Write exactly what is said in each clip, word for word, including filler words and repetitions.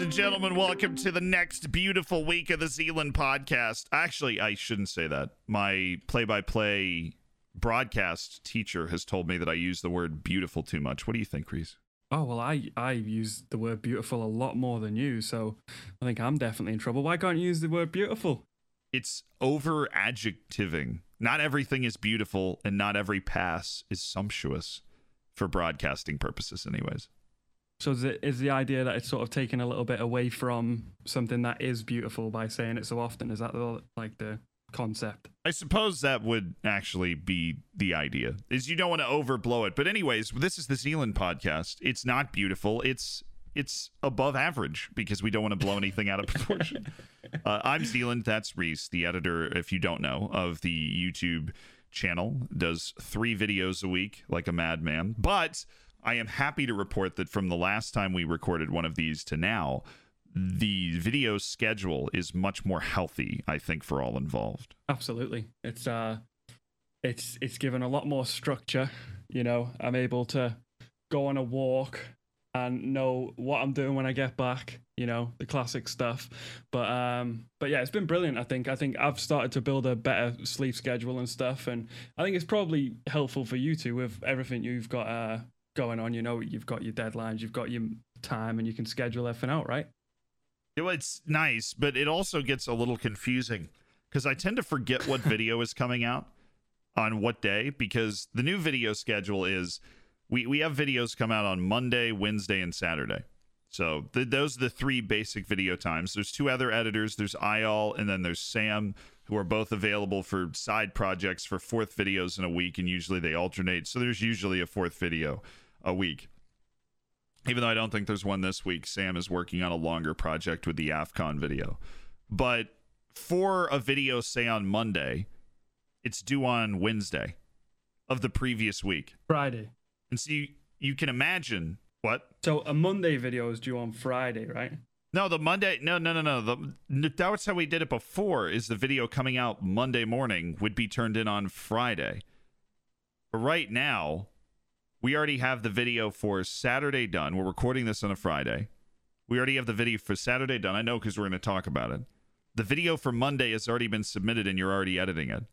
Ladies and gentlemen, welcome to the next beautiful week of the Zealand podcast. Actually, I shouldn't say that. My play-by-play broadcast teacher has told me that I use the word beautiful too much. What do you think, Reece? Oh, well, I, I use the word beautiful a lot more than you, so I think I'm definitely in trouble. Why can't you use the word beautiful? It's over-adjectiving. Not everything is beautiful, and not every pass is sumptuous for broadcasting purposes anyways. So is, it, is the idea that it's sort of taken a little bit away from something that is beautiful by saying it so often? Is that the, like the concept? I suppose that would actually be the idea, is you don't want to overblow it. But anyways, this is the Zealand podcast. It's not beautiful. It's it's above average because we don't want to blow anything out of proportion. uh, I'm Zealand. That's Reese, the editor, if you don't know, of the YouTube channel. Does three videos a week like a madman. But I am happy to report that from the last time we recorded one of these to now, the video schedule is much more healthy, I think, for all involved. Absolutely. It's uh, it's it's given a lot more structure. You know, I'm able to go on a walk and know what I'm doing when I get back. You know, the classic stuff. But um, but yeah, it's been brilliant. I think I think I've started to build a better sleep schedule and stuff, and I think it's probably helpful for you two with everything you've got. Uh, going on, you know, you've got your deadlines, you've got your time, and you can schedule everything out, right? Yeah, well, it's nice, but it also gets a little confusing because I tend to forget what video is coming out on what day, because the new video schedule is we, we have videos come out on Monday, Wednesday, and Saturday. So th- those are the three basic video times. There's two other editors. There's I O L, and then there's Sam, who are both available for side projects for fourth videos in a week, and usually they alternate. So there's usually a fourth video a week. Even though I don't think there's one this week, Sam is working on a longer project with the AFCON video. But for a video, say on Monday, it's due on Wednesday of the previous week. Friday. And so you, you can imagine what? So a Monday video is due on Friday, right? No, the Monday. No, no, no, no. The, that was how we did it before, is the video coming out Monday morning would be turned in on Friday. But right now, we already have the video for Saturday done. We're recording this on a Friday. We already have the video for Saturday done. I know, because we're going to talk about it. The video for Monday has already been submitted, and you're already editing it.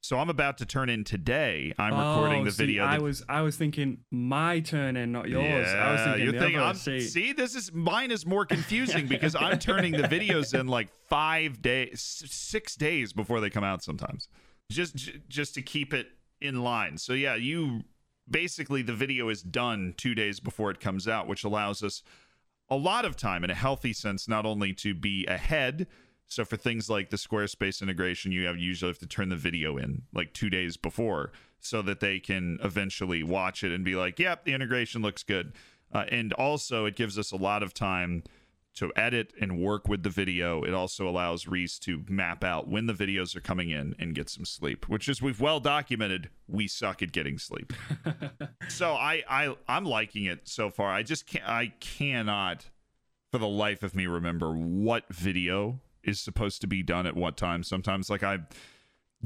So I'm about to turn in today. I'm oh, recording the see, video. That... I was I was thinking my turn in, not yours. Yeah, I was thinking the thinking, other, see. see, this is mine is more confusing because I'm turning the videos in like five days, six days before they come out sometimes, just j- just to keep it in line. So yeah, you. Basically, the video is done two days before it comes out, which allows us a lot of time in a healthy sense, not only to be ahead. So for things like the Squarespace integration, you have usually have to turn the video in like two days before so that they can eventually watch it and be like, yep, the integration looks good. Uh, and also it gives us a lot of time to edit and work with the video. It also allows Reese to map out when the videos are coming in and get some sleep, which is, we've well documented, we suck at getting sleep. So I, I, I'm liking it so far. I just can't, I cannot for the life of me remember what video is supposed to be done at what time. Sometimes like I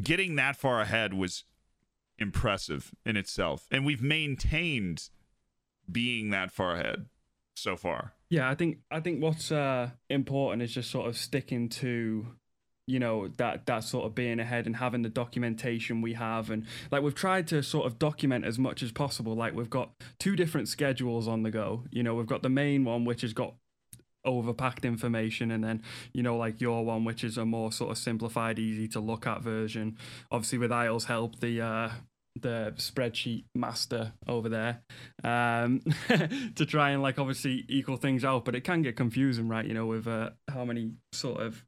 getting that far ahead was impressive in itself. And we've maintained being that far ahead so far. Yeah, I think I think what's uh, important is just sort of sticking to, you know, that that sort of being ahead and having the documentation we have. And like we've tried to sort of document as much as possible. Like we've got two different schedules on the go. You know, we've got the main one, which has got overpacked information, and then, you know, like your one, which is a more sort of simplified, easy to look at version. Obviously, with I O L's help, the... Uh, the spreadsheet master over there um to try and like obviously equal things out, but it can get confusing, right? You know, with uh, how many sort of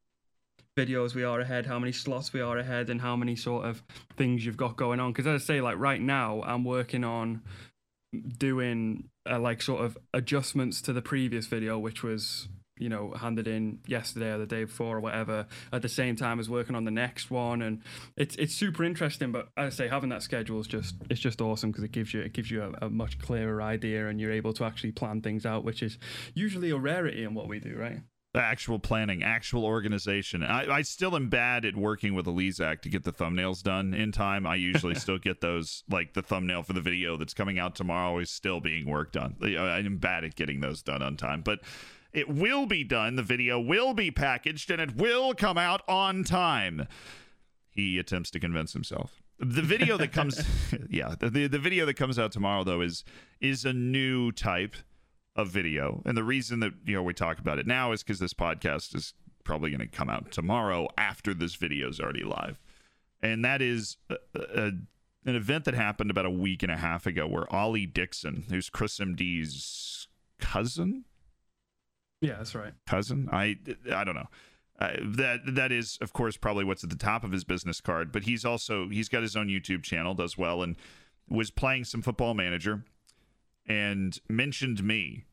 videos we are ahead, how many slots we are ahead, and how many sort of things you've got going on. Because as I say, like right now I'm working on doing uh, like sort of adjustments to the previous video, which was, you know, handed in yesterday or the day before or whatever, at the same time as working on the next one. And it's it's super interesting, but as I say, having that schedule is just it's just awesome because it gives you it gives you a, a much clearer idea, and you're able to actually plan things out, which is usually a rarity in what we do, right? The actual planning, actual organization. I, I still am bad at working with Elizac to get the thumbnails done in time. I usually still get those, like the thumbnail for the video that's coming out tomorrow is still being worked on. I am bad at getting those done on time, but It will be done. The video will be packaged and it will come out on time. He attempts to convince himself. The video that comes yeah, the the video that comes out tomorrow though is is a new type of video. And the reason that, you know, we talk about it now is because this podcast is probably going to come out tomorrow after this video is already live. And that is a, a, an event that happened about a week and a half ago where Ollie Dixon, who's Chris M D's cousin. Yeah, that's right. Cousin? I, I don't know. Uh, that that is, of course, probably what's at the top of his business card. But he's also, he's got his own YouTube channel, does well, and was playing some Football Manager and mentioned me.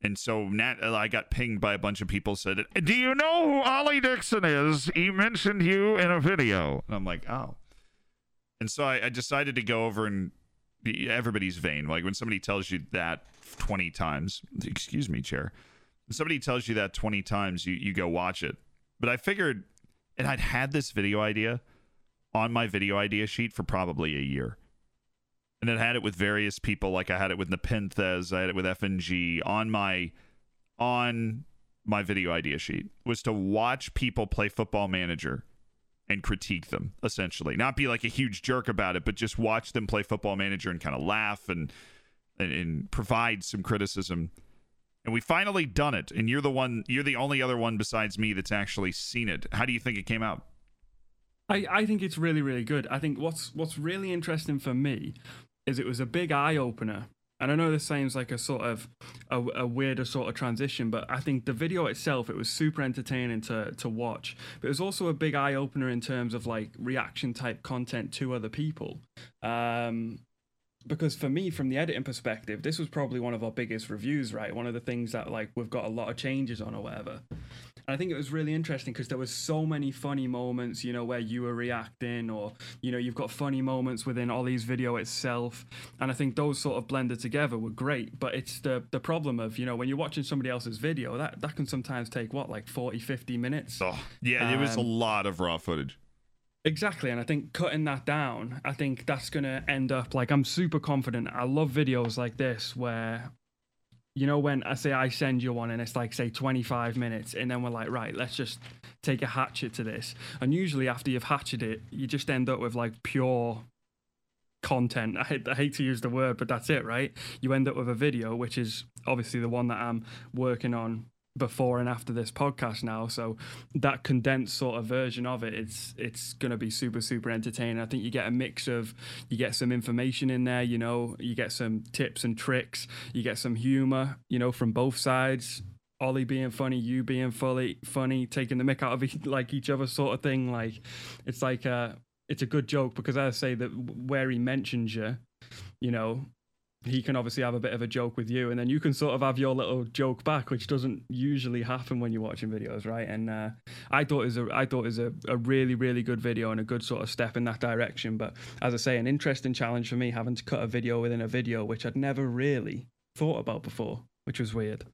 And so Nat, I got pinged by a bunch of people, said, do you know who Ollie Dixon is? He mentioned you in a video. And I'm like, oh. And so I, I decided to go over and be, everybody's vain. Like when somebody tells you that twenty times, excuse me, chair. When somebody tells you that twenty times, you, you go watch it. But I figured, and I'd had this video idea on my video idea sheet for probably a year. And I had it with various people, like I had it with Nepenthes, I had it with F N G, on my on my video idea sheet, was to watch people play Football Manager and critique them, essentially. Not be like a huge jerk about it, but just watch them play Football Manager and kind of laugh and, and, and provide some criticism. And we finally done it, and you're the one, you're the only other one besides me that's actually seen it. How do you think it came out? I, I think it's really, really good. I think what's what's really interesting for me is it was a big eye-opener. And I know this sounds like a sort of a, a weirder sort of transition, but I think the video itself, it was super entertaining to to watch. But it was also a big eye-opener in terms of like reaction-type content to other people. Um, because for me, from the editing perspective, this was probably one of our biggest reviews, right? One of the things that like we've got a lot of changes on or whatever. I think it was really interesting because there was so many funny moments, you know, where you were reacting, or, you know, you've got funny moments within Ollie's video itself. And I think those sort of blended together were great. But it's the the problem of, you know, when you're watching somebody else's video, that, that can sometimes take, what, like forty, fifty minutes? Oh, yeah, um, it was a lot of raw footage. Exactly. And I think cutting that down, I think that's going to end up like, I'm super confident. I love videos like this where... You know, when I say I send you one and it's like, say, twenty-five minutes, and then we're like, right, let's just take a hatchet to this. And usually after you've hatcheted it, you just end up with like pure content. I hate, I hate to use the word, but that's it, right? You end up with a video, which is obviously the one that I'm working on before and after this podcast now. So that condensed sort of version of it, it's it's going to be super, super entertaining. I think you get a mix of, you get some information in there, you know, you get some tips and tricks, you get some humor, you know, from both sides, Ollie being funny, you being fully funny, taking the mick out of each, like each other sort of thing. Like, it's like a, it's a good joke because I say that where he mentions you, you know, he can obviously have a bit of a joke with you, and then you can sort of have your little joke back, which doesn't usually happen when you're watching videos, right? And uh, I thought it was, a, I thought it was a, a really, really good video and a good sort of step in that direction. But as I say, an interesting challenge for me, having to cut a video within a video, which I'd never really thought about before, which was weird.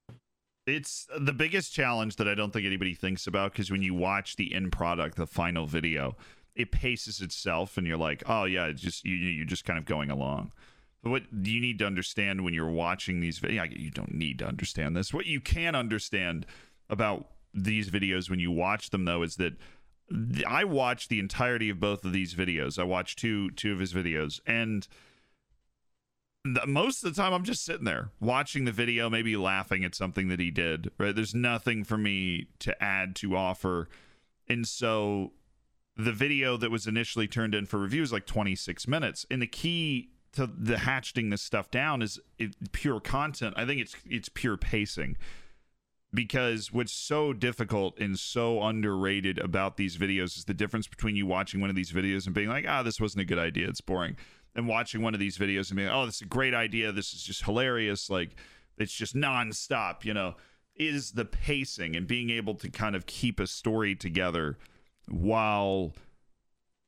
It's the biggest challenge that I don't think anybody thinks about, because when you watch the end product, the final video, it paces itself and you're like, oh yeah, it's just you, you're just kind of going along. What you need to understand when you're watching these videos, you don't need to understand this. What you can understand about these videos when you watch them, though, is that I watched the entirety of both of these videos. I watched two two of his videos, and the, most of the time I'm just sitting there watching the video, maybe laughing at something that he did. Right? There's nothing for me to add, to offer, and so the video that was initially turned in for review is like twenty-six minutes, and the key to the hatching this stuff down is it, pure content. I think it's it's pure pacing, because what's so difficult and so underrated about these videos is the difference between you watching one of these videos and being like, ah, oh, this wasn't a good idea, it's boring, and watching one of these videos and being like, oh, this is a great idea, this is just hilarious, like it's just nonstop, you know, is the pacing and being able to kind of keep a story together while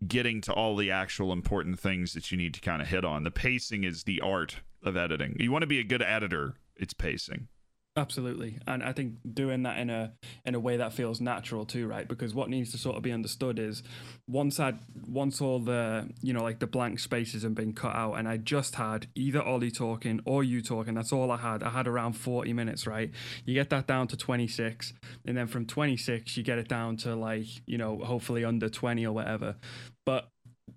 getting to all the actual important things that you need to kind of hit on. The pacing is the art of editing. You want to be a good editor, it's pacing. Absolutely. And I think doing that in a in a way that feels natural too, right? Because what needs to sort of be understood is once I'd once all the, you know, like the blank spaces had been cut out and I just had either Ollie talking or you talking, that's all I had. I had around forty minutes, right? You get that down to twenty-six, and then from twenty-six you get it down to like, you know, hopefully under twenty or whatever. But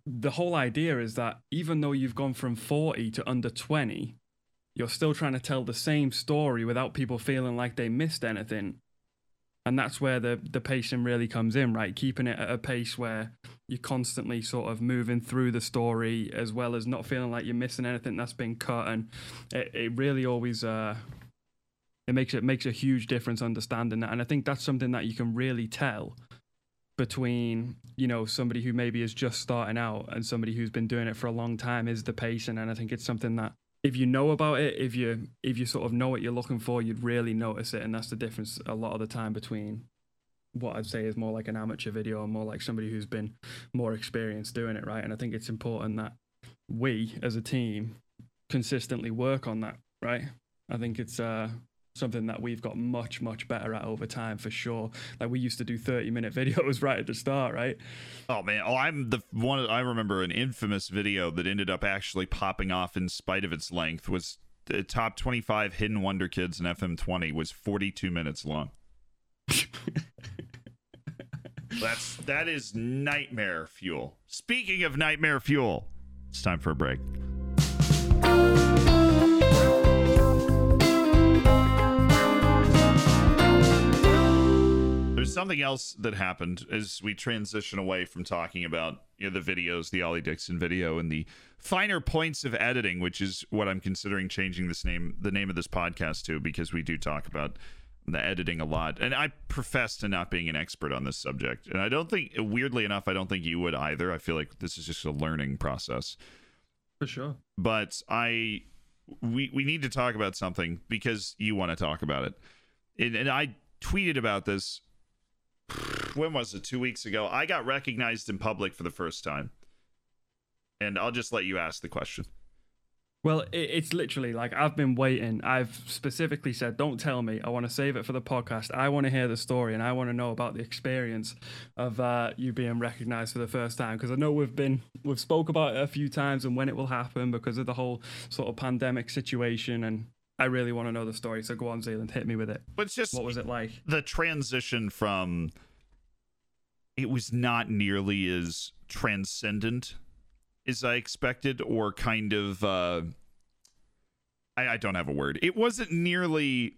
the whole idea is that even though you've gone from forty to under twenty, you're still trying to tell the same story without people feeling like they missed anything. And that's where the, the pacing really comes in, right? Keeping it at a pace where you're constantly sort of moving through the story, as well as not feeling like you're missing anything that's been cut. And it, it really always, uh, it makes it makes a huge difference understanding that. And I think that's something that you can really tell between, you know, somebody who maybe is just starting out and somebody who's been doing it for a long time is the pacing. And I think it's something that, if you know about it, if you if you sort of know what you're looking for, you'd really notice it. And that's the difference a lot of the time between what I'd say is more like an amateur video and more like somebody who's been more experienced doing it, right? And I think it's important that we as a team consistently work on that, right? I think it's uh, something that we've got much, much better at over time for sure. Like we used to do thirty minute videos right at the start, right? Oh man, oh, I'm the one. I remember an infamous video that ended up actually popping off in spite of its length was the top twenty-five hidden wonder kids in F M twenty was forty-two minutes long. That's that is nightmare fuel. Speaking of nightmare fuel, it's time for a break. There's something else that happened as we transition away from talking about, you know, the videos, the Ollie Dixon video and the finer points of editing, which is what I'm considering changing this name, the name of this podcast to, because we do talk about the editing a lot. And I profess to not being an expert on this subject. And I don't think, weirdly enough, I don't think you would either. I feel like this is just a learning process. For sure. But I, we, we need to talk about something because you want to talk about it. And, and I tweeted about this. When was it? Two weeks ago. I got recognized in public for the first time. And I'll just let you ask the question. Well, it, it's literally like I've been waiting. I've specifically said, don't tell me. I want to save it for the podcast. I want to hear the story and I want to know about the experience of uh, you being recognized for the first time. Because I know we've been, we've spoke about it a few times and when it will happen because of the whole sort of pandemic situation, and I really want to know the story. So go on, Zealand, hit me with it. But it's just, what was it like? The transition from, it was not nearly as transcendent as I expected, or kind of, uh, I, I don't have a word. It wasn't nearly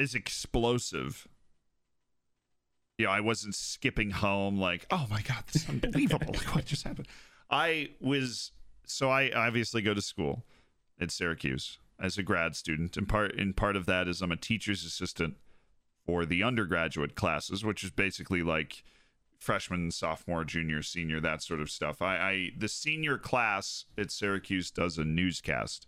as explosive. You know, I wasn't skipping home like, oh my God, this is unbelievable. Like, what just happened? I was, so I obviously go to school at Syracuse as a grad student, and part and part of that is I'm a teacher's assistant for the undergraduate classes, which is basically like freshman, sophomore, junior, senior, that sort of stuff. I, I the senior class at Syracuse does a newscast.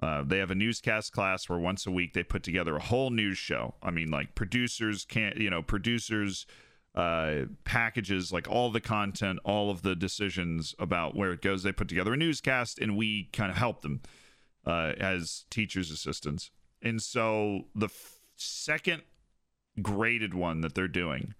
Uh, they have a newscast class where once a week they put together a whole news show. I mean, like producers can't, you know, producers uh, packages like all the content, all of the decisions about where it goes. They put together a newscast, and we kind of help them Uh, as teacher's assistants. And so the f- second graded one that they're doing,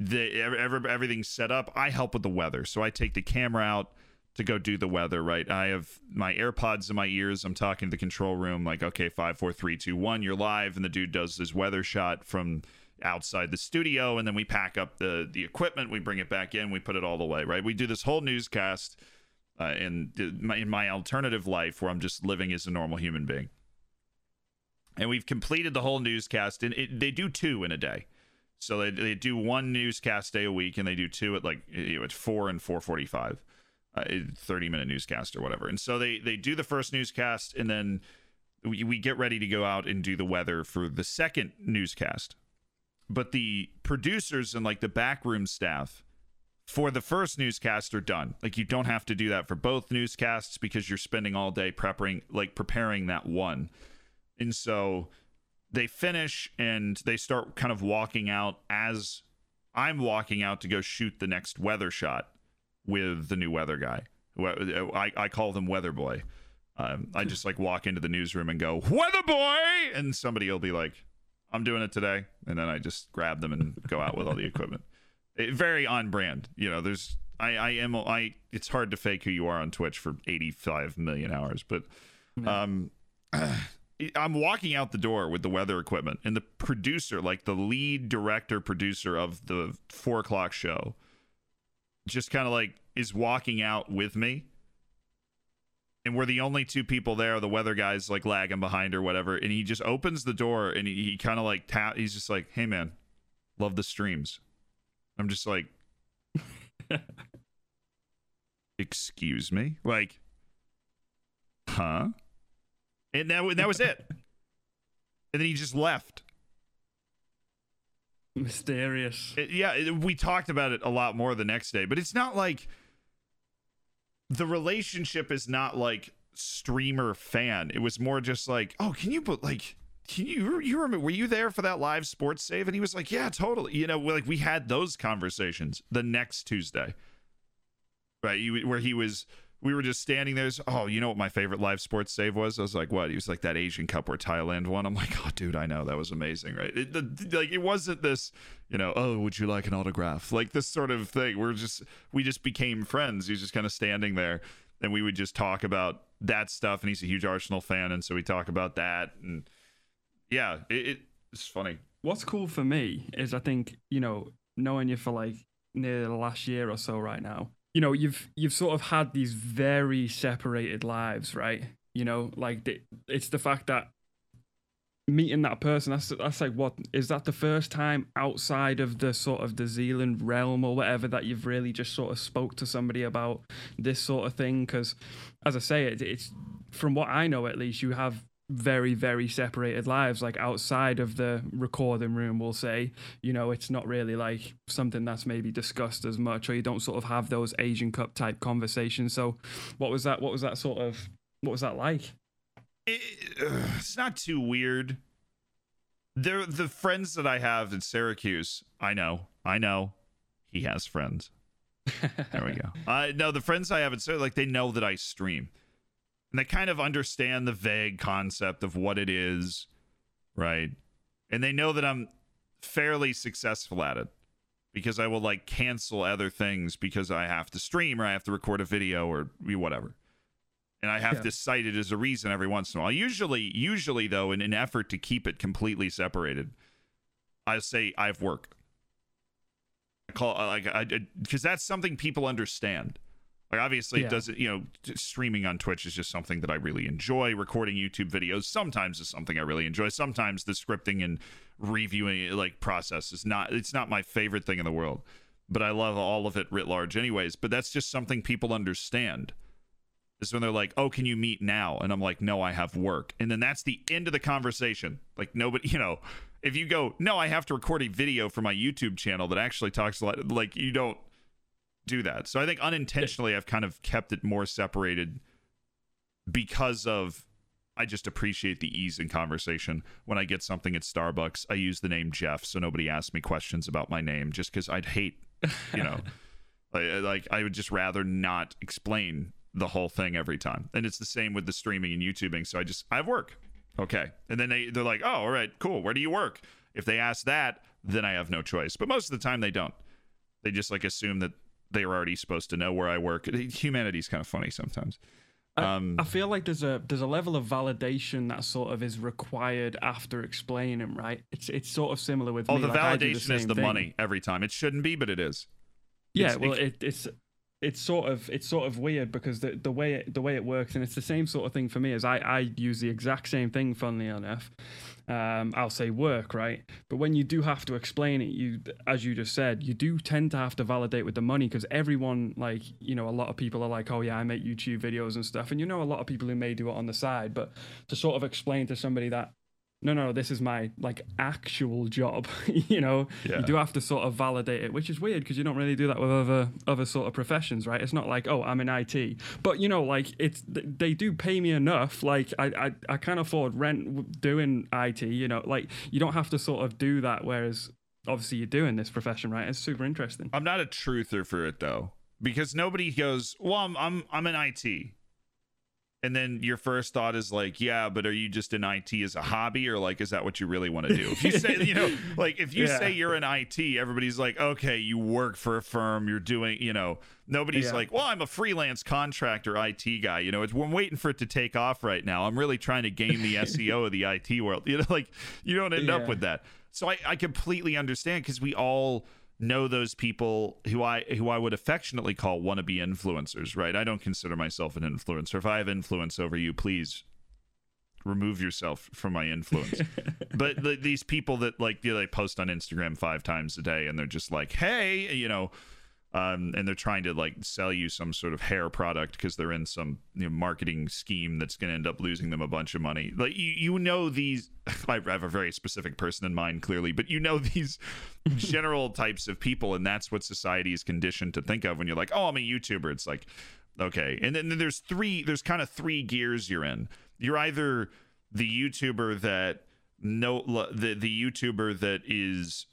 the every, everything's set up. I help with the weather. So I take the camera out to go do the weather, right? I have my AirPods in my ears. I'm talking to the control room, like, okay, five, four, three, two, one, you're live. And the dude does his weather shot from outside the studio. And then we pack up the, the equipment. We bring it back in. We put it all the way, right? We do this whole newscast. Uh, in, my, in my alternative life where I'm just living as a normal human being. And we've completed the whole newscast, and it, they do two in a day. So they, they do one newscast day a week, and they do two at like, you know, at four and four forty-five, uh, thirty minute newscast or whatever. And so they, they do the first newscast, and then we, we get ready to go out and do the weather for the second newscast. But the producers and like the backroom staff for the first newscast are done. Like, you don't have to do that for both newscasts because you're spending all day prepping, like preparing that one. And so they finish and they start kind of walking out as I'm walking out to go shoot the next weather shot with the new weather guy. I, I call them Weather Boy. Um, I just like walk into the newsroom and go, "Weather boy," and somebody will be like, "I'm doing it today," and then I just grab them and go out with all the equipment. It, very on brand, you know. There's I, I am I. It's hard to fake who you are on Twitch for eighty-five million hours, but um, I'm walking out the door with the weather equipment, and the producer, like the lead director producer of the four o'clock show, just kind of like is walking out with me. And we're the only two people there. The weather guy's like lagging behind or whatever. And he just opens the door and he, he kind of like tap. He's just like, "Hey man, love the streams." I'm just like, "Excuse me?" Like, huh? And that, that was it. And then he just left. Mysterious. It, yeah. It, we talked about it a lot more the next day, but it's not like, the relationship is not like streamer fan. It was more just like, "Oh, can you put like, can you, you remember, were you there for that live sports save?" And he was like, "Yeah, totally." You know, like we had those conversations the next Tuesday, right? You, where he was, we were just standing there. "Oh, you know what my favorite live sports save was?" I was like, "What?" He was like, "That Asian Cup where Thailand won." I'm like, "Oh dude, I know, that was amazing." Right. It, the, like, it wasn't this, you know, "Oh, would you like an autograph?" Like this sort of thing. We're just, we just became friends. He was just kind of standing there and we would just talk about that stuff. And he's a huge Arsenal fan. And so we talk about that. And yeah, it, it, it's funny. What's cool for me is I think, you know, knowing you for like near the last year or so right now, you know, you've, you've sort of had these very separated lives, right? You know, like the, it's the fact that meeting that person, that's that's like, what is that the first time outside of the sort of the Zealand realm or whatever that you've really just sort of spoke to somebody about this sort of thing? Because as I say, it, it's from what I know, at least, you have very very separated lives, like outside of the recording room, we'll say. You know, it's not really like something that's maybe discussed as much, or you don't sort of have those Asian Cup type conversations. So what was that what was that sort of what was that like? It, it's not too weird. They're the friends that I have in Syracuse. I know, I know, he has friends. There we go. I uh, no, the friends I have in Syracuse, like they know that I stream, and they kind of understand the vague concept of what it is, right? And they know that I'm fairly successful at it because I will like cancel other things because I have to stream or I have to record a video or whatever. And I have yeah. to cite it as a reason every once in a while. Usually, usually though, in an effort to keep it completely separated, I say I have work. I call like I because that's something people understand. Like obviously, yeah. it doesn't, you know, streaming on Twitch is just something that I really enjoy. Recording YouTube videos sometimes is something I really enjoy. Sometimes the scripting and reviewing like process is not. It's not my favorite thing in the world, but I love all of it writ large, anyways. But that's just something people understand. Is when they're like, "Oh, can you meet now?" And I'm like, "No, I have work." And then that's the end of the conversation. Like nobody, you know, if you go, "No, I have to record a video for my YouTube channel that actually talks a lot," like you don't do that. So I think unintentionally I've kind of kept it more separated because of I just appreciate the ease in conversation. When I get something at Starbucks, I use the name Jeff so nobody asks me questions about my name just because I'd hate, you know, like, like I would just rather not explain the whole thing every time. And it's the same with the streaming and YouTubing. So I just, I have work. Okay. And then they, they're like, "Oh, all right, cool. Where do you work?" If they ask that, then I have no choice. But most of the time they don't. They just like assume that they are already supposed to know where I work. Humanity's kind of funny sometimes. I, um, I feel like there's a there's a level of validation that sort of is required after explaining, right? It's it's sort of similar with oh, me. Oh, the like validation the is the thing. Money every time. It shouldn't be, but it is. Yeah, it's, well, it, it, it's... It's sort of it's sort of weird because the, the way it, the way it works, and it's the same sort of thing for me. Is I, I use the exact same thing, funnily enough. Um, I'll say work, right? But when you do have to explain it, you as you just said, you do tend to have to validate with the money because everyone, like you know, a lot of people are like, "Oh yeah, I make YouTube videos and stuff," and you know, a lot of people who may do it on the side. But to sort of explain to somebody that. No, no, this is my like actual job. you know, yeah. You do have to sort of validate it, which is weird because you don't really do that with other other sort of professions, right? It's not like, "Oh, I'm in I T," but you know, like it's they do pay me enough. Like I I, I can't afford rent doing I T. You know, like you don't have to sort of do that. Whereas obviously you're doing this profession, right? It's super interesting. I'm not a truther for it though, because nobody goes, "Well, I'm I'm I'm in I T." And then your first thought is like, yeah, but are you just in I T as a hobby, or like, is that what you really want to do? If you say, you know, like if you yeah. say you're in I T, everybody's like, okay, you work for a firm, you're doing, you know, nobody's yeah. like, well, I'm a freelance contractor I T guy. You know, it's, I'm waiting for it to take off right now. I'm really trying to game the S E O of the I T world. You know, like you don't end yeah. up with that. So I, I completely understand, because we all know those people who I who I would affectionately call wannabe influencers, right? I don't consider myself an influencer. If I have influence over you, please remove yourself from my influence. But the, these people that like, you know, they post on Instagram five times a day and they're just like, hey, you know, um, and they're trying to like sell you some sort of hair product because they're in some, you know, marketing scheme that's going to end up losing them a bunch of money. Like you, you know, these, I have a very specific person in mind clearly, but you know, these general types of people. And that's what society is conditioned to think of when you're like, oh, I'm a YouTuber. It's like, okay. And then there's three, there's kind of three gears you're in. You're either the YouTuber that no, the, the YouTuber that is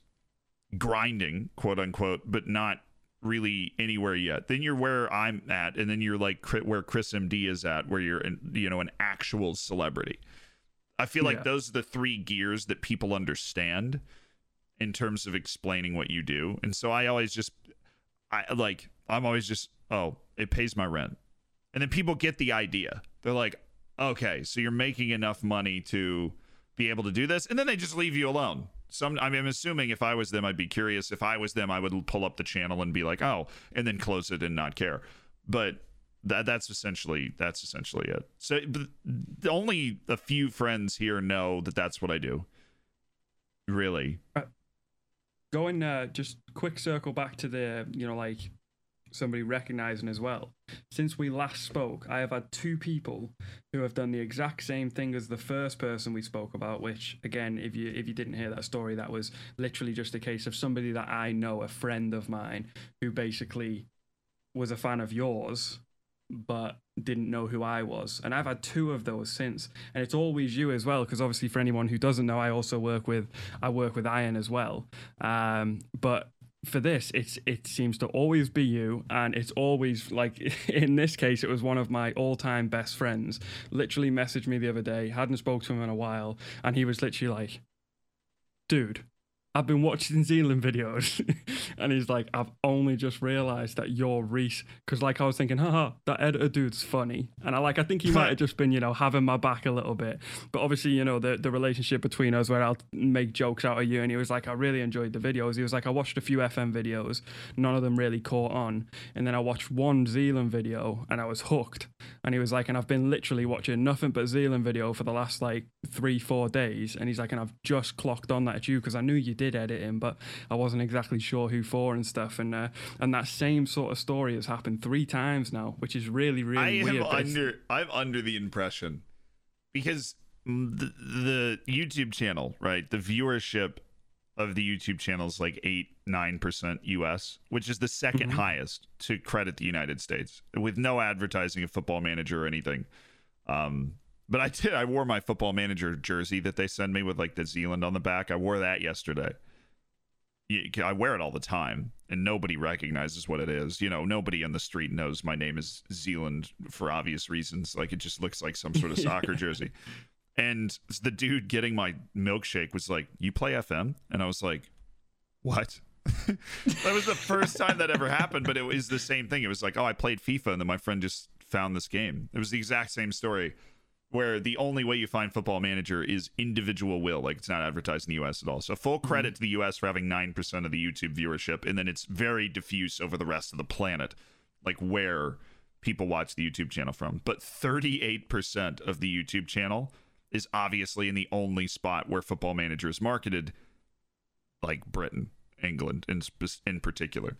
grinding, quote unquote, but not really anywhere yet. Then you're where I'm at, and then you're like where Chris M D is at, where you're an, you know, an actual celebrity. I feel yeah. like those are the three gears that people understand in terms of explaining what you do. And so I always just, I like, I'm always just, oh, it pays my rent. And then people get the idea. They're like, okay, so you're making enough money to be able to do this, and then they just leave you alone. Some, I mean, I'm assuming if I was them, I'd be curious. If I was them, I would pull up the channel and be like, oh, and then close it and not care. But that that's essentially that's essentially it. So only a few friends here know that that's what I do. Really. Uh, going uh, just quick circle back to the, you know, like somebody recognizing as well. Since we last spoke, I have had two people who have done the exact same thing as the first person we spoke about, which again, if you if you didn't hear that story, that was literally just a case of somebody that I know, a friend of mine, who basically was a fan of yours but didn't know who I was. And I've had two of those since, and it's always you as well, because obviously for anyone who doesn't know, I also work with I work with Iron as well, um but for this, it's it seems to always be you, and it's always like, in this case, it was one of my all-time best friends. Literally messaged me the other day, hadn't spoke to him in a while, and he was literally like, "Dude, I've been watching Zealand videos," and he's like, "I've only just realised that you're Reece," because like I was thinking, haha, that editor dude's funny, and I like I think he might have just been, you know, having my back a little bit, but obviously, you know, the the relationship between us where I'll make jokes out of you, and he was like, "I really enjoyed the videos." He was like, "I watched a few F M videos, none of them really caught on, and then I watched one Zealand video and I was hooked," and he was like, "And I've been literally watching nothing but Zealand video for the last like three four days," and he's like, "And I've just clocked on that it's you, because I knew you did edit him, but I wasn't exactly sure who for and stuff." And uh, and that same sort of story has happened three times now, which is really really I weird. Am under, I'm under the impression, because the, the YouTube channel, right? The viewership of the YouTube channel is like eight nine percent U S, which is the second mm-hmm. highest, to credit the United States, with no advertising of Football Manager or anything. Um, But I did. I wore my Football Manager jersey that they send me with like the Zealand on the back. I wore that yesterday. I wear it all the time, and nobody recognizes what it is. You know, nobody on the street knows my name is Zealand for obvious reasons. Like, it just looks like some sort of soccer jersey. And the dude getting my milkshake was like, "You play F M?" And I was like, "What?" That was the first time that ever happened, but it was the same thing. It was like, "Oh, I played FIFA," and then my friend just found this game. It was the exact same story, where the only way you find Football Manager is individual will. Like, it's not advertised in the U S at all. So full credit to the U S for having nine percent of the YouTube viewership, and then it's very diffuse over the rest of the planet, like where people watch the YouTube channel from. But thirty-eight percent of the YouTube channel is obviously in the only spot where Football Manager is marketed, like Britain, England in, in particular.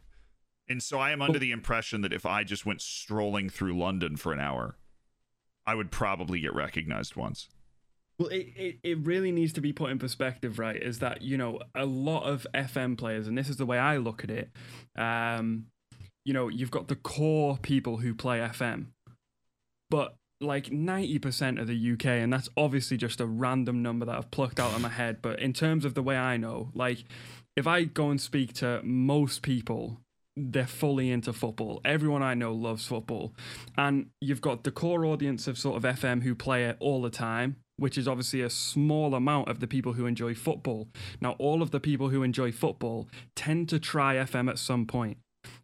And so I am under the impression that if I just went strolling through London for an hour, I would probably get recognized once. Well, it, it, it really needs to be put in perspective, right? Is that, you know, a lot of F M players, and this is the way I look at it, um, you know, you've got the core people who play F M, but like ninety percent of the U K, and that's obviously just a random number that I've plucked out of my head, but in terms of the way I know, like if I go and speak to most people they're fully into football. Everyone I know loves football. And you've got the core audience of sort of F M who play it all the time, which is obviously a small amount of the people who enjoy football. Now, all of the people who enjoy football tend to try F M at some point.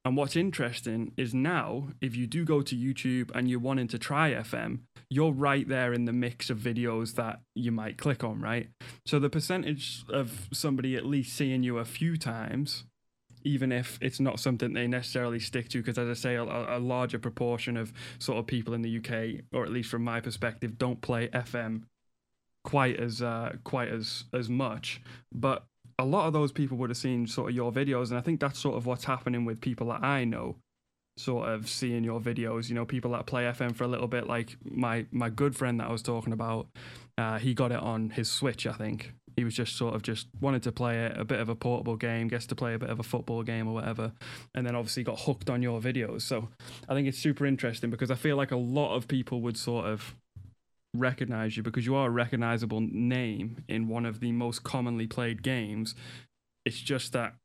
And what's interesting is now, if you do go to YouTube and you're wanting to try F M, you're right there in the mix of videos that you might click on, right? So the percentage of somebody at least seeing you a few times, even if it's not something they necessarily stick to, because as I say, a, a larger proportion of sort of people in the U K, or at least from my perspective, don't play F M quite as uh, quite as as much, but a lot of those people would have seen sort of your videos. And I think that's sort of what's happening with people that I know, sort of seeing your videos, you know, people that play F M for a little bit, like my my good friend that I was talking about, uh, he got it on his Switch, I think. He was just sort of just wanted to play a, a bit of a portable game, gets to play a bit of a football game or whatever, and then obviously got hooked on your videos. So I think it's super interesting, because I feel like a lot of people would sort of recognize you, because you are a recognizable name in one of the most commonly played games. It's just that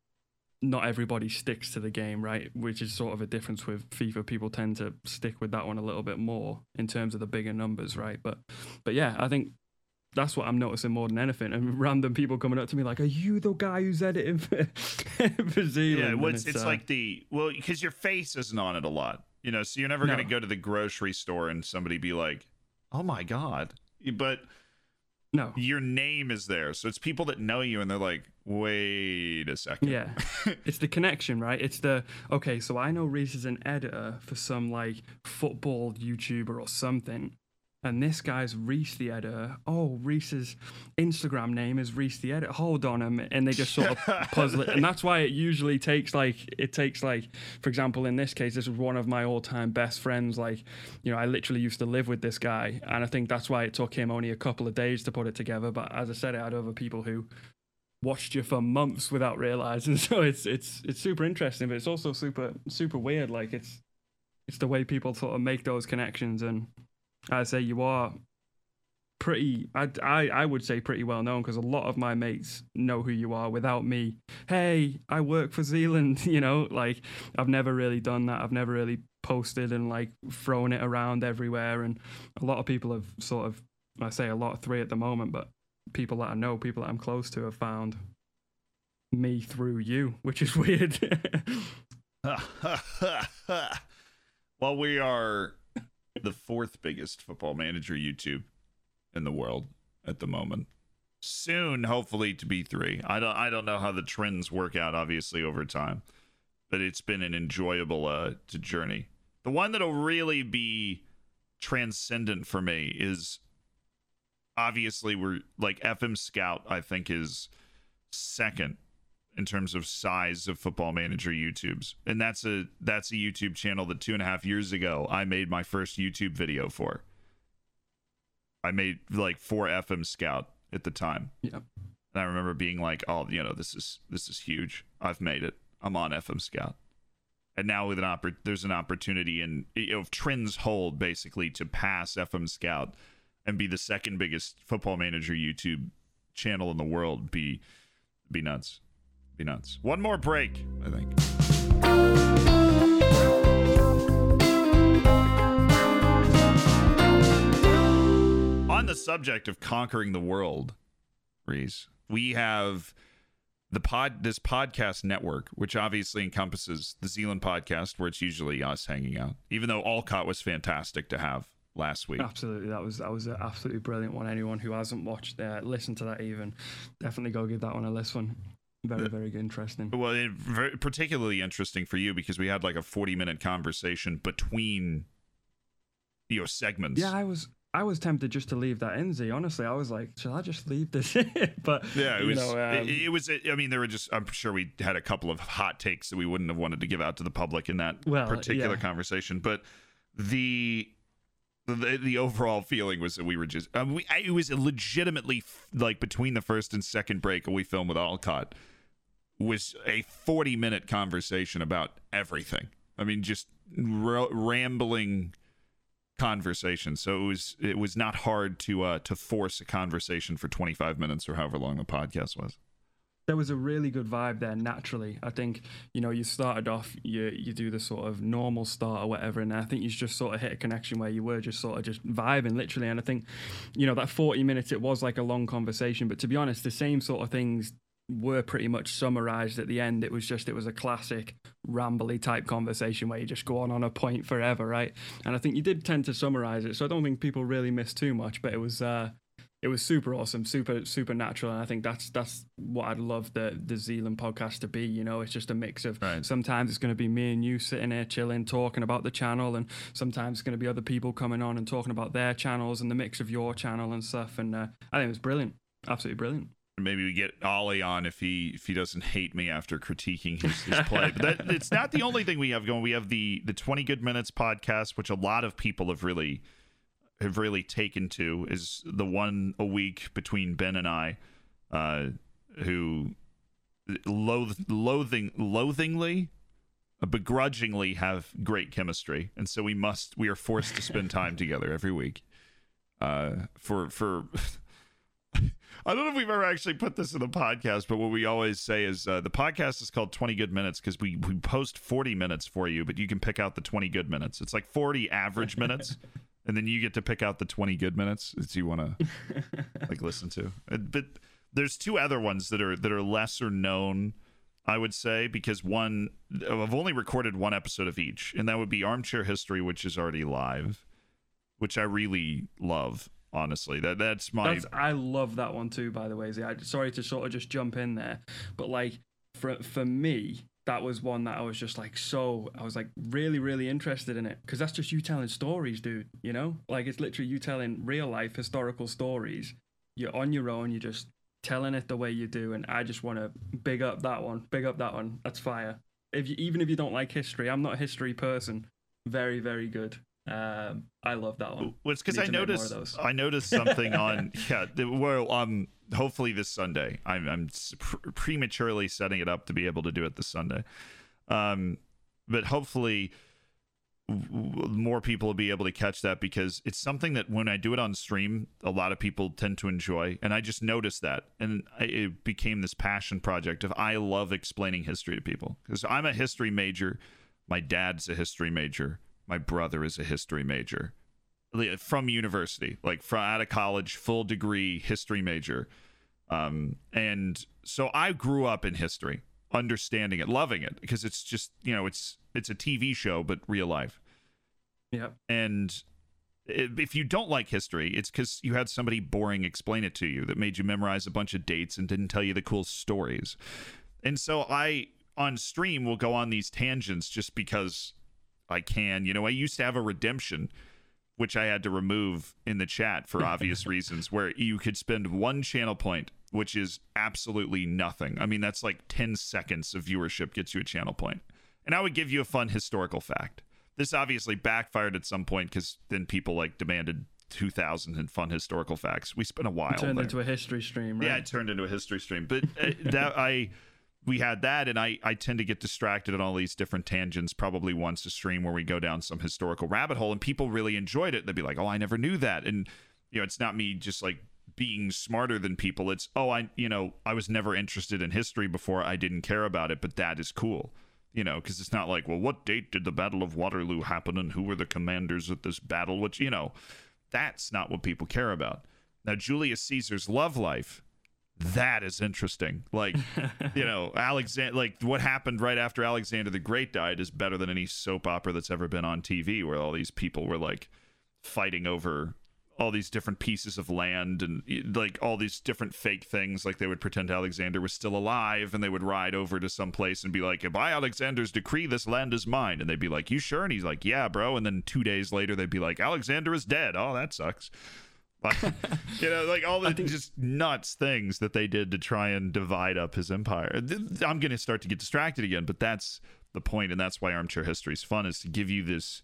not everybody sticks to the game, right? Which is sort of a difference with FIFA. People tend to stick with that one a little bit more in terms of the bigger numbers, right? But but yeah, I think that's what I'm noticing more than anything. And random people coming up to me like, "Are you the guy who's editing for, for Zealand?" Yeah, well, it's, it's, it's uh, like the well, because your face isn't on it a lot, you know. So you're never no. going to go to the grocery store and somebody be like, "Oh my God." But no, your name is there. So it's people that know you and they're like, wait a second. Yeah. It's the connection, right? It's the, okay, so I know Reece is an editor for some like football YouTuber or something. And this guy's Reece the editor. Oh, Reece's Instagram name is Reece the editor. Hold on a minute. And they just sort of puzzle it. And that's why it usually takes like, it takes like, for example, in this case, this was one of my all time best friends. Like, you know, I literally used to live with this guy. And I think that's why it took him only a couple of days to put it together. But as I said, I had other people who watched you for months without realizing. So it's, it's, it's super interesting, but it's also super, super weird. Like it's, it's the way people sort of make those connections. And I say you are pretty, I, I, I would say pretty well known, because a lot of my mates know who you are without me. Hey, I work for Zealand, you know, like I've never really done that. I've never really posted and like thrown it around everywhere. And a lot of people have sort of, I say a lot of three at the moment, but people that I know, people that I'm close to have found me through you, which is weird. Well, we are the fourth biggest Football Manager YouTube in the world at the moment. Soon, hopefully, to be three. I don't. I don't know how the trends work out, obviously, over time, but it's been an enjoyable uh, to journey. The one that'll really be transcendent for me is obviously we're like F M Scout. I think is second in terms of size of Football Manager YouTubes. And that's a that's a YouTube channel that two and a half years ago I made my first YouTube video for. I made like for F M Scout at the time. Yeah. And I remember being like, oh, you know, this is this is huge. I've made it. I'm on F M Scout. And now with an oppor- there's an opportunity, and you know, if trends hold, basically to pass F M Scout and be the second biggest Football Manager YouTube channel in the world, be be nuts. Be nuts. One more break, I think. On the subject of conquering the world, Reece, we have the pod this podcast network, which obviously encompasses the Zealand podcast, where it's usually us hanging out, even though Alcott was fantastic to have last week. Absolutely, that was that was an absolutely brilliant one. Anyone who hasn't watched uh, listened to that, even definitely go give that one a listen. Very, very good, interesting. Well, it, very, particularly interesting for you, because we had like a forty-minute conversation between, you know, segments. Yeah, I was I was tempted just to leave that in, Z. Honestly, I was like, shall I just leave this in? But yeah, it was. You know, um, it, it was. I mean, there were just. I'm sure we had a couple of hot takes that we wouldn't have wanted to give out to the public in that well, particular yeah. conversation. But the, the the overall feeling was that we were just. Um, we, it was legitimately like between the first and second break we filmed with Alcott. Was a forty-minute conversation about everything. I mean, just r- rambling conversation. So it was it was not hard to uh, to force a conversation for twenty-five minutes or however long the podcast was. there was a really good vibe there naturally. I think, you know, you started off, you you do the sort of normal start or whatever, and I think you just sort of hit a connection where you were just sort of just vibing literally. And I think, you know, that forty minutes, it was like a long conversation, but to be honest, the same sort of things were pretty much summarized at the end. It was just, it was a classic rambly type conversation where you just go on on a point forever, right? And I think you did tend to summarize it, so I don't think people really missed too much, but it was uh it was super awesome, super super natural. And I think that's that's what I'd love the the Zealand podcast to be, you know. It's just a mix of, right, sometimes it's going to be me and you sitting here chilling talking about the channel, and sometimes it's going to be other people coming on and talking about their channels and the mix of your channel and stuff. And uh, I think it was brilliant, absolutely brilliant. Maybe we get Ollie on if he if he doesn't hate me after critiquing his, his play. But that, it's not the only thing we have going. We have the the twenty Good Minutes podcast, which a lot of people have really have really taken to, is the one a week between Ben and I, uh, who loath, loathing loathingly, begrudgingly have great chemistry, and so we must we are forced to spend time together every week. Uh, for for. I don't know if we've ever actually put this in the podcast, but what we always say is uh, the podcast is called twenty Good Minutes because we, we post forty minutes for you, but you can pick out the twenty good minutes. It's like forty average minutes, and then you get to pick out the twenty good minutes that you want to like listen to. But there's two other ones that are that are lesser known, I would say, because one I've only recorded one episode of each, and that would be Armchair History, which is already live, which I really love. Honestly, that that's my that's, I love that one too, by the way. I, sorry to sort of just jump in there, but like for for me, that was one that I was just like, so I was like really really interested in it, because that's just you telling stories, dude, you know, like it's literally you telling real life historical stories. You're on your own, you're just telling it the way you do, and I just want to big up that one big up that one that's fire. If you, even if you don't like history, I'm not a history person, very very good. Um, I love that one. Well, it's because I noticed I noticed something on yeah. Well, um, hopefully this Sunday. I'm I'm pre- prematurely setting it up to be able to do it this Sunday. Um, but hopefully w- more people will be able to catch that, because it's something that when I do it on stream, a lot of people tend to enjoy, and I just noticed that, and I, it became this passion project of I love explaining history to people, because I'm a history major, my dad's a history major. My brother is a history major from university, like from out of college, full degree history major. Um, and so I grew up in history, understanding it, loving it, because it's just, you know, it's it's a T V show, but real life. Yeah. And if you don't like history, it's because you had somebody boring explain it to you that made you memorize a bunch of dates and didn't tell you the cool stories. And so I, on stream, will go on these tangents just because I can. You know, I used to have a redemption, which I had to remove in the chat for obvious reasons, where you could spend one channel point, which is absolutely nothing. I mean, that's like ten seconds of viewership gets you a channel point. And I would give you a fun historical fact. This obviously backfired at some point, because then people like demanded two thousand and fun historical facts. We spent a while. It turned there. into a history stream, right? Yeah, it turned into a history stream. But uh, that I... we had that, and I, I tend to get distracted on all these different tangents probably once a stream where we go down some historical rabbit hole, and people really enjoyed it. They'd be like, oh, I never knew that. And, you know, it's not me just like being smarter than people. It's, oh, I, you know, I was never interested in history before. I didn't care about it, but that is cool, you know, because it's not like, well, what date did the Battle of Waterloo happen and who were the commanders at this battle? Which, you know, that's not what people care about. Now, Julius Caesar's love life, that is interesting. Like, you know, Alexander, like what happened right after Alexander the Great died is better than any soap opera that's ever been on T V, where all these people were like fighting over all these different pieces of land and like all these different fake things. Like they would pretend Alexander was still alive, and they would ride over to some place and be like, by Alexander's decree, this land is mine. And they'd be like, you sure? And he's like, yeah, bro. And then two days later, they'd be like, Alexander is dead. Oh, that sucks. You know, like all the think, just nuts things that they did to try and divide up his empire. I'm going to start to get distracted again, but that's the point, and that's why Armchair History is fun, is to give you this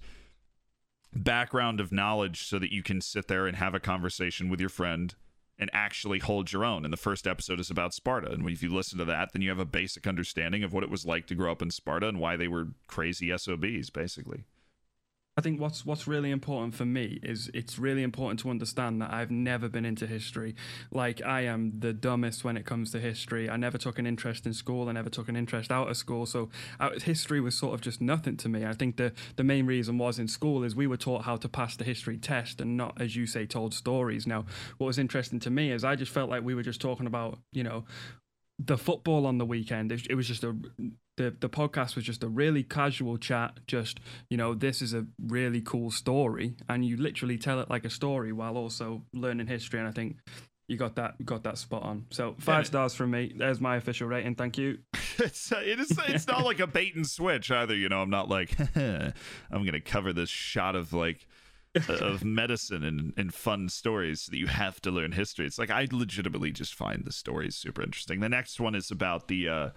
background of knowledge so that you can sit there and have a conversation with your friend and actually hold your own. And the first episode is about Sparta, and if you listen to that, then you have a basic understanding of what it was like to grow up in Sparta and why they were crazy S O Bs, basically. I think what's what's really important for me is it's really important to understand that I've never been into history. Like, I am the dumbest when it comes to history. I never took an interest in school. I never took an interest out of school. So I, history was sort of just nothing to me. I think the, the main reason was in school is we were taught how to pass the history test and not, as you say, told stories. Now, what was interesting to me is I just felt like we were just talking about, you know, the football on the weekend. It, it was just a... The, the podcast was just a really casual chat, just, you know, this is a really cool story, and you literally tell it like a story while also learning history. And I think you got that got that spot on. So five yeah. stars from me. There's my official rating. Thank you. it's it is, it's not like a bait and switch either. You know, I'm not like, I'm going to cover this shot of like, of medicine and, and fun stories that you have to learn history. It's like, I legitimately just find the stories super interesting. The next one is about the, uh,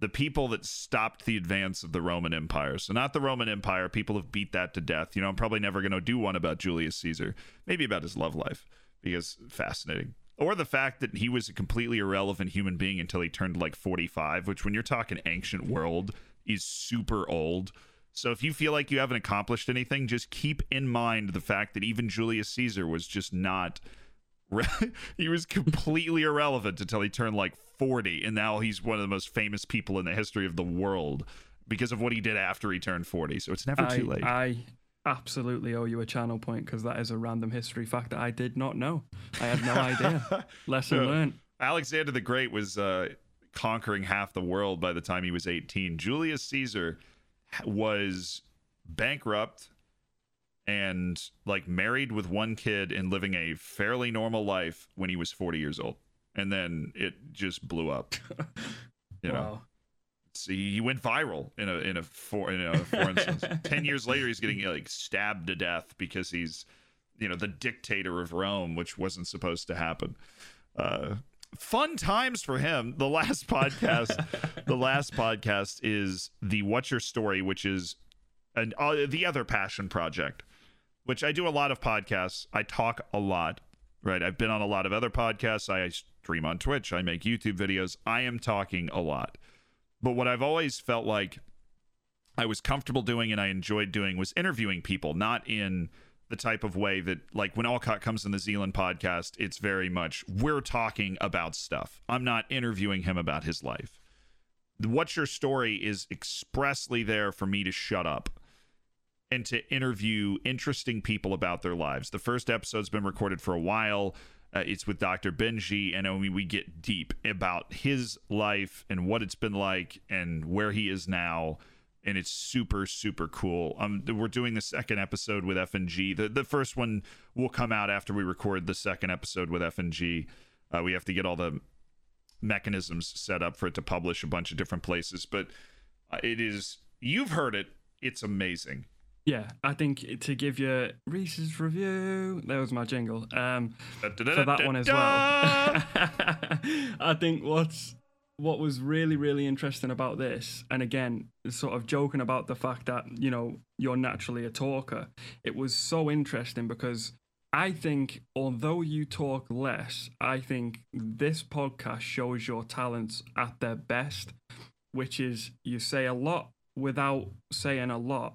the people that stopped the advance of the Roman Empire. So not the Roman Empire. People have beat that to death. You know, I'm probably never going to do one about Julius Caesar, maybe about his love life, because fascinating. Or the fact that he was a completely irrelevant human being until he turned like forty-five, which when you're talking ancient world is super old. So if you feel like you haven't accomplished anything, just keep in mind the fact that even Julius Caesar was just not... he was completely irrelevant until he turned like forty, and now he's one of the most famous people in the history of the world because of what he did after he turned forty. So it's never I, too late. I absolutely owe you a channel point, because that is a random history fact that I did not know. I had no idea. Lesson so, learned. Alexander the Great was uh, conquering half the world by the time he was eighteen. Julius Caesar was bankrupt and like married with one kid and living a fairly normal life when he was forty years old, and then it just blew up. You wow. know, see, he went viral in a in a for in a for instance. Ten years later, he's getting like stabbed to death because he's, you know, the dictator of Rome, which wasn't supposed to happen. Uh, fun times for him. The last podcast, the last podcast is the What's Your Story, which is and uh, the other passion project. Which I do a lot of podcasts. I talk a lot, right? I've been on a lot of other podcasts. I stream on Twitch. I make YouTube videos. I am talking a lot. But what I've always felt like I was comfortable doing and I enjoyed doing was interviewing people, not in the type of way that, like, when Alcott comes on the Zealand podcast, it's very much, we're talking about stuff. I'm not interviewing him about his life. What's Your Story is expressly there for me to shut up and to interview interesting people about their lives. The first episode's been recorded for a while. Uh, it's with Doctor Benji, and I mean, we get deep about his life and what it's been like and where he is now, and it's super, super cool. Um, we're doing the second episode with F N G. The, the first one will come out after we record the second episode with F N G. Uh, we have to get all the mechanisms set up for it to publish a bunch of different places, but uh, it is, you've heard it, it's amazing. Yeah, I think to give you Reese's review, there was my jingle, um, da, da, da, for that da, one as da. well. I think what's what was really, really interesting about this, and again, sort of joking about the fact that, you know, you're naturally a talker, it was so interesting because I think although you talk less, I think this podcast shows your talents at their best, which is you say a lot without saying a lot,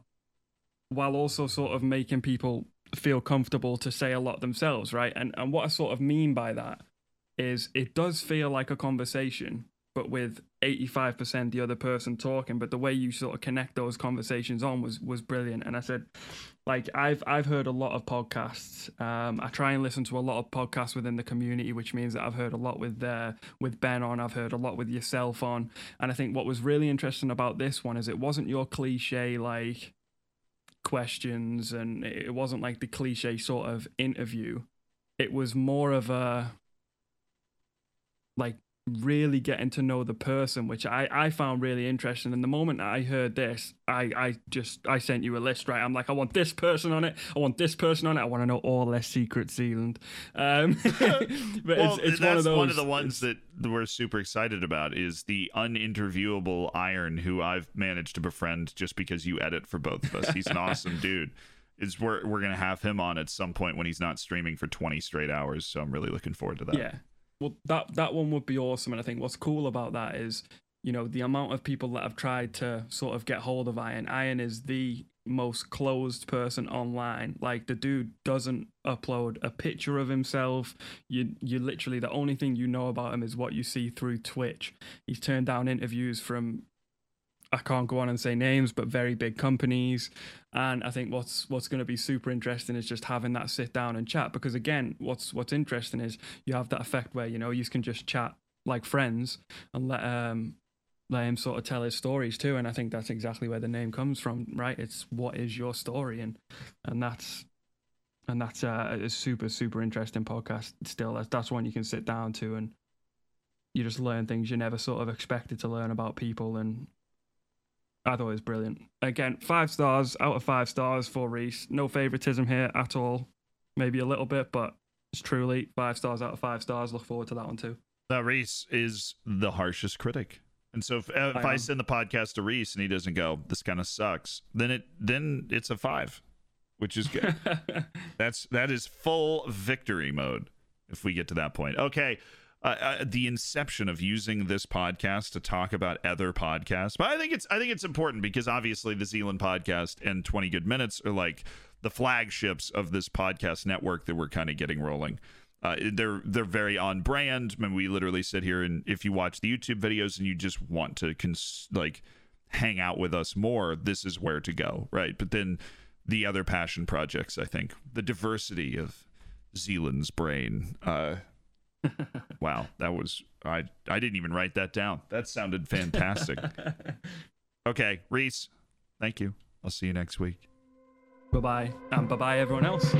while also sort of making people feel comfortable to say a lot themselves, right? And and what I sort of mean by that is it does feel like a conversation, but with eighty-five percent the other person talking, but the way you sort of connect those conversations on was was brilliant. And I said, like, I've I've heard a lot of podcasts. Um, I try and listen to a lot of podcasts within the community, which means that I've heard a lot with uh, with Ben on. I've heard a lot with yourself on. And I think what was really interesting about this one is it wasn't your cliche, like, questions, and it wasn't like the cliche sort of interview. It was more of a like really getting to know the person, which I, I found really interesting. And the moment I heard this, I, I just I sent you a list, right? I'm like, I want this person on it. I want this person on it. I want to know all their secret Zealand. Um, but well, it's, it's that's one of those. One of the ones that we're super excited about is the uninterviewable Iron, who I've managed to befriend just because you edit for both of us. He's an awesome dude. Is we're we're gonna have him on at some point when he's not streaming for twenty straight hours. So I'm really looking forward to that. Yeah. Well, that, that one would be awesome. And I think what's cool about that is you know, the amount of people that have tried to sort of get hold of Iron. Iron is the most closed person online. Like, the dude doesn't upload a picture of himself. You you literally, the only thing you know about him is what you see through Twitch. He's turned down interviews from, I can't go on and say names, but very big companies. And I think what's what's going to be super interesting is just having that sit down and chat, because again, what's what's interesting is you have that effect where, you know, you can just chat like friends and let um let him sort of tell his stories too. And I think that's exactly where the name comes from, right? It's what is your story, and and that's and that's a, a super super interesting podcast. Still, that's that's one you can sit down to, and you just learn things you never sort of expected to learn about people. And I thought it was brilliant. Again, five stars out of five stars for Reece. No favoritism here at all. Maybe a little bit, but it's truly five stars out of five stars. Look forward to that one too. Now, Reece is the harshest critic. And so if, uh, if I, I send the podcast to Reece and he doesn't go, this kind of sucks, then it then it's a five, which is good. That's that is full victory mode if we get to that point. Okay, uh, uh, the inception of using this podcast to talk about other podcasts, but I think it's I think it's important because obviously the Zealand podcast and twenty Good Minutes are like the flagships of this podcast network that we're kind of getting rolling. Uh, they're they're very on brand. I mean, we literally sit here, and if you watch the YouTube videos and you just want to cons- like hang out with us more, this is where to go, right? But then the other passion projects, I think, the diversity of Zealand's brain. Uh, wow, that was I I didn't even write that down. That sounded fantastic. Okay, Reece, thank you. I'll see you next week. Bye bye, and bye bye everyone else.